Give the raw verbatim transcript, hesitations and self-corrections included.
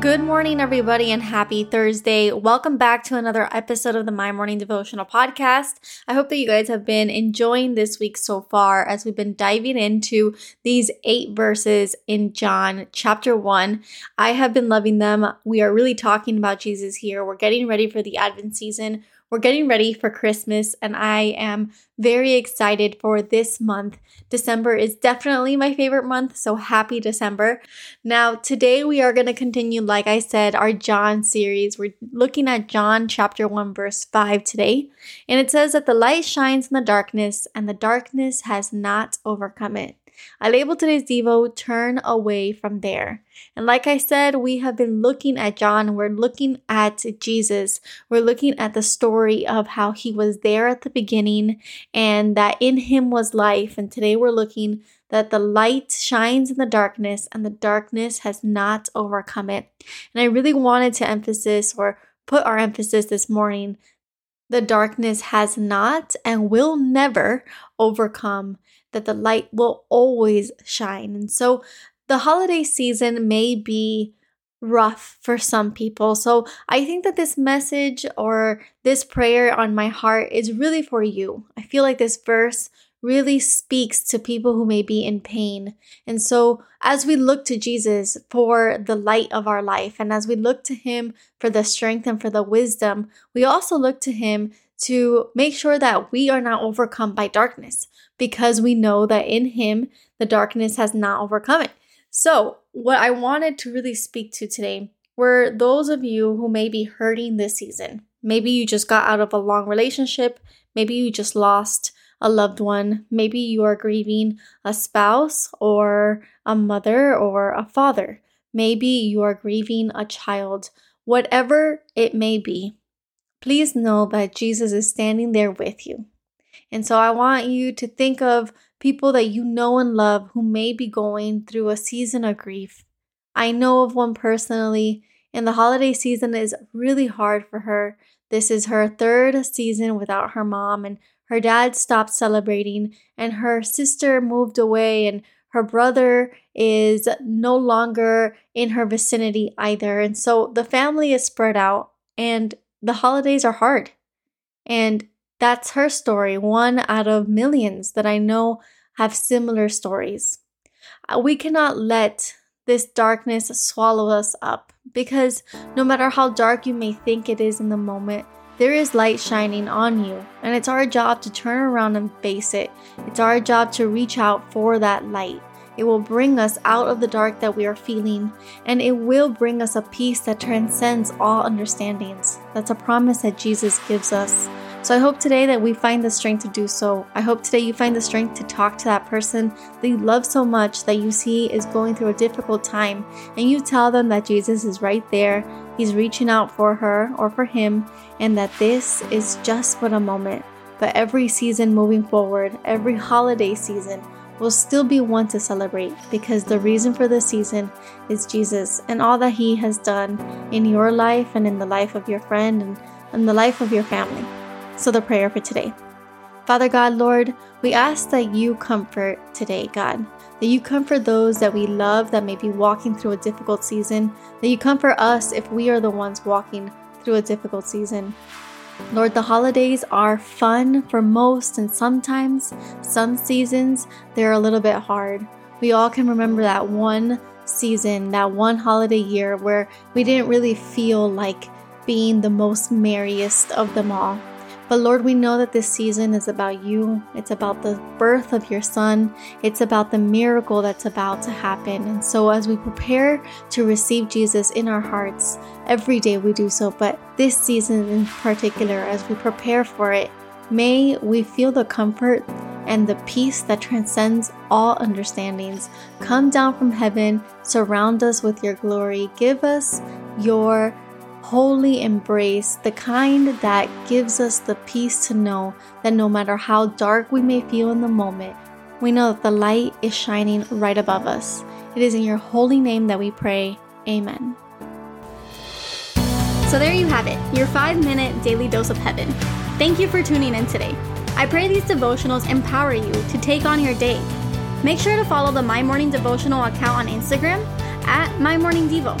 Good morning, everybody, and happy Thursday. Welcome back to another episode of the My Morning Devotional Podcast. I hope that you guys have been enjoying this week so far as we've been diving into these eight verses in John chapter one. I have been loving them. We are really talking about Jesus here. We're getting ready for the Advent season. We're getting ready for Christmas, and I am very excited for this month. December is definitely my favorite month, so happy December. Now, today we are going to continue, like I said, our John series. We're looking at John chapter one, verse five today, and it says that the light shines in the darkness, and the darkness has not overcome it. I labeled today's Devo, Turn Away From There. And like I said, we have been looking at John. We're looking at Jesus. We're looking at the story of how he was there at the beginning and that in him was life. And today we're looking that the light shines in the darkness and the darkness has not overcome it. And I really wanted to emphasize or put our emphasis this morning, the darkness has not and will never overcome, that the light will always shine. And so the holiday season may be rough for some people. So I think that this message or this prayer on my heart is really for you. I feel like this verse really speaks to people who may be in pain. And so as we look to Jesus for the light of our life, and as we look to him for the strength and for the wisdom, we also look to him to make sure that we are not overcome by darkness, because we know that in him, the darkness has not overcome it. So what I wanted to really speak to today were those of you who may be hurting this season. Maybe you just got out of a long relationship. Maybe you just lost a loved one. Maybe you are grieving a spouse or a mother or a father. Maybe you are grieving a child, whatever it may be. Please know that Jesus is standing there with you. And so I want you to think of people that you know and love who may be going through a season of grief. I know of one personally, and the holiday season is really hard for her. This is her third season without her mom, and her dad stopped celebrating, and her sister moved away, and her brother is no longer in her vicinity either. And so the family is spread out, and the holidays are hard, and that's her story, one out of millions that I know have similar stories. We cannot let this darkness swallow us up, because no matter how dark you may think it is in the moment, there is light shining on you, and it's our job to turn around and face it. It's our job to reach out for that light. It will bring us out of the dark that we are feeling, and it will bring us a peace that transcends all understandings. That's a promise that Jesus gives us. So I hope today that we find the strength to do so. I hope today you find the strength to talk to that person that you love so much that you see is going through a difficult time, and you tell them that Jesus is right there. He's reaching out for her or for him, and that this is just but a moment. But every season moving forward, every holiday season, will still be one to celebrate, because the reason for this season is Jesus and all that he has done in your life and in the life of your friend and in the life of your family. So the prayer for today. Father God, Lord, we ask that you comfort today, God, that you comfort those that we love that may be walking through a difficult season, that you comfort us if we are the ones walking through a difficult season. Lord, the holidays are fun for most, and sometimes, some seasons, they're a little bit hard. We all can remember that one season, that one holiday year where we didn't really feel like being the most merriest of them all. But Lord, we know that this season is about you. It's about the birth of your son. It's about the miracle that's about to happen. And so as we prepare to receive Jesus in our hearts, every day we do so. But this season in particular, as we prepare for it, may we feel the comfort and the peace that transcends all understandings. Come down from heaven, surround us with your glory. Give us your holy embrace, the kind that gives us the peace to know that no matter how dark we may feel in the moment, we know that the light is shining right above us. It is in your holy name that we pray. Amen. So there you have it, your five-minute daily dose of heaven. Thank you for tuning in today. I pray these devotionals empower you to take on your day. Make sure to follow the My Morning Devotional account on Instagram at My Morning Devo.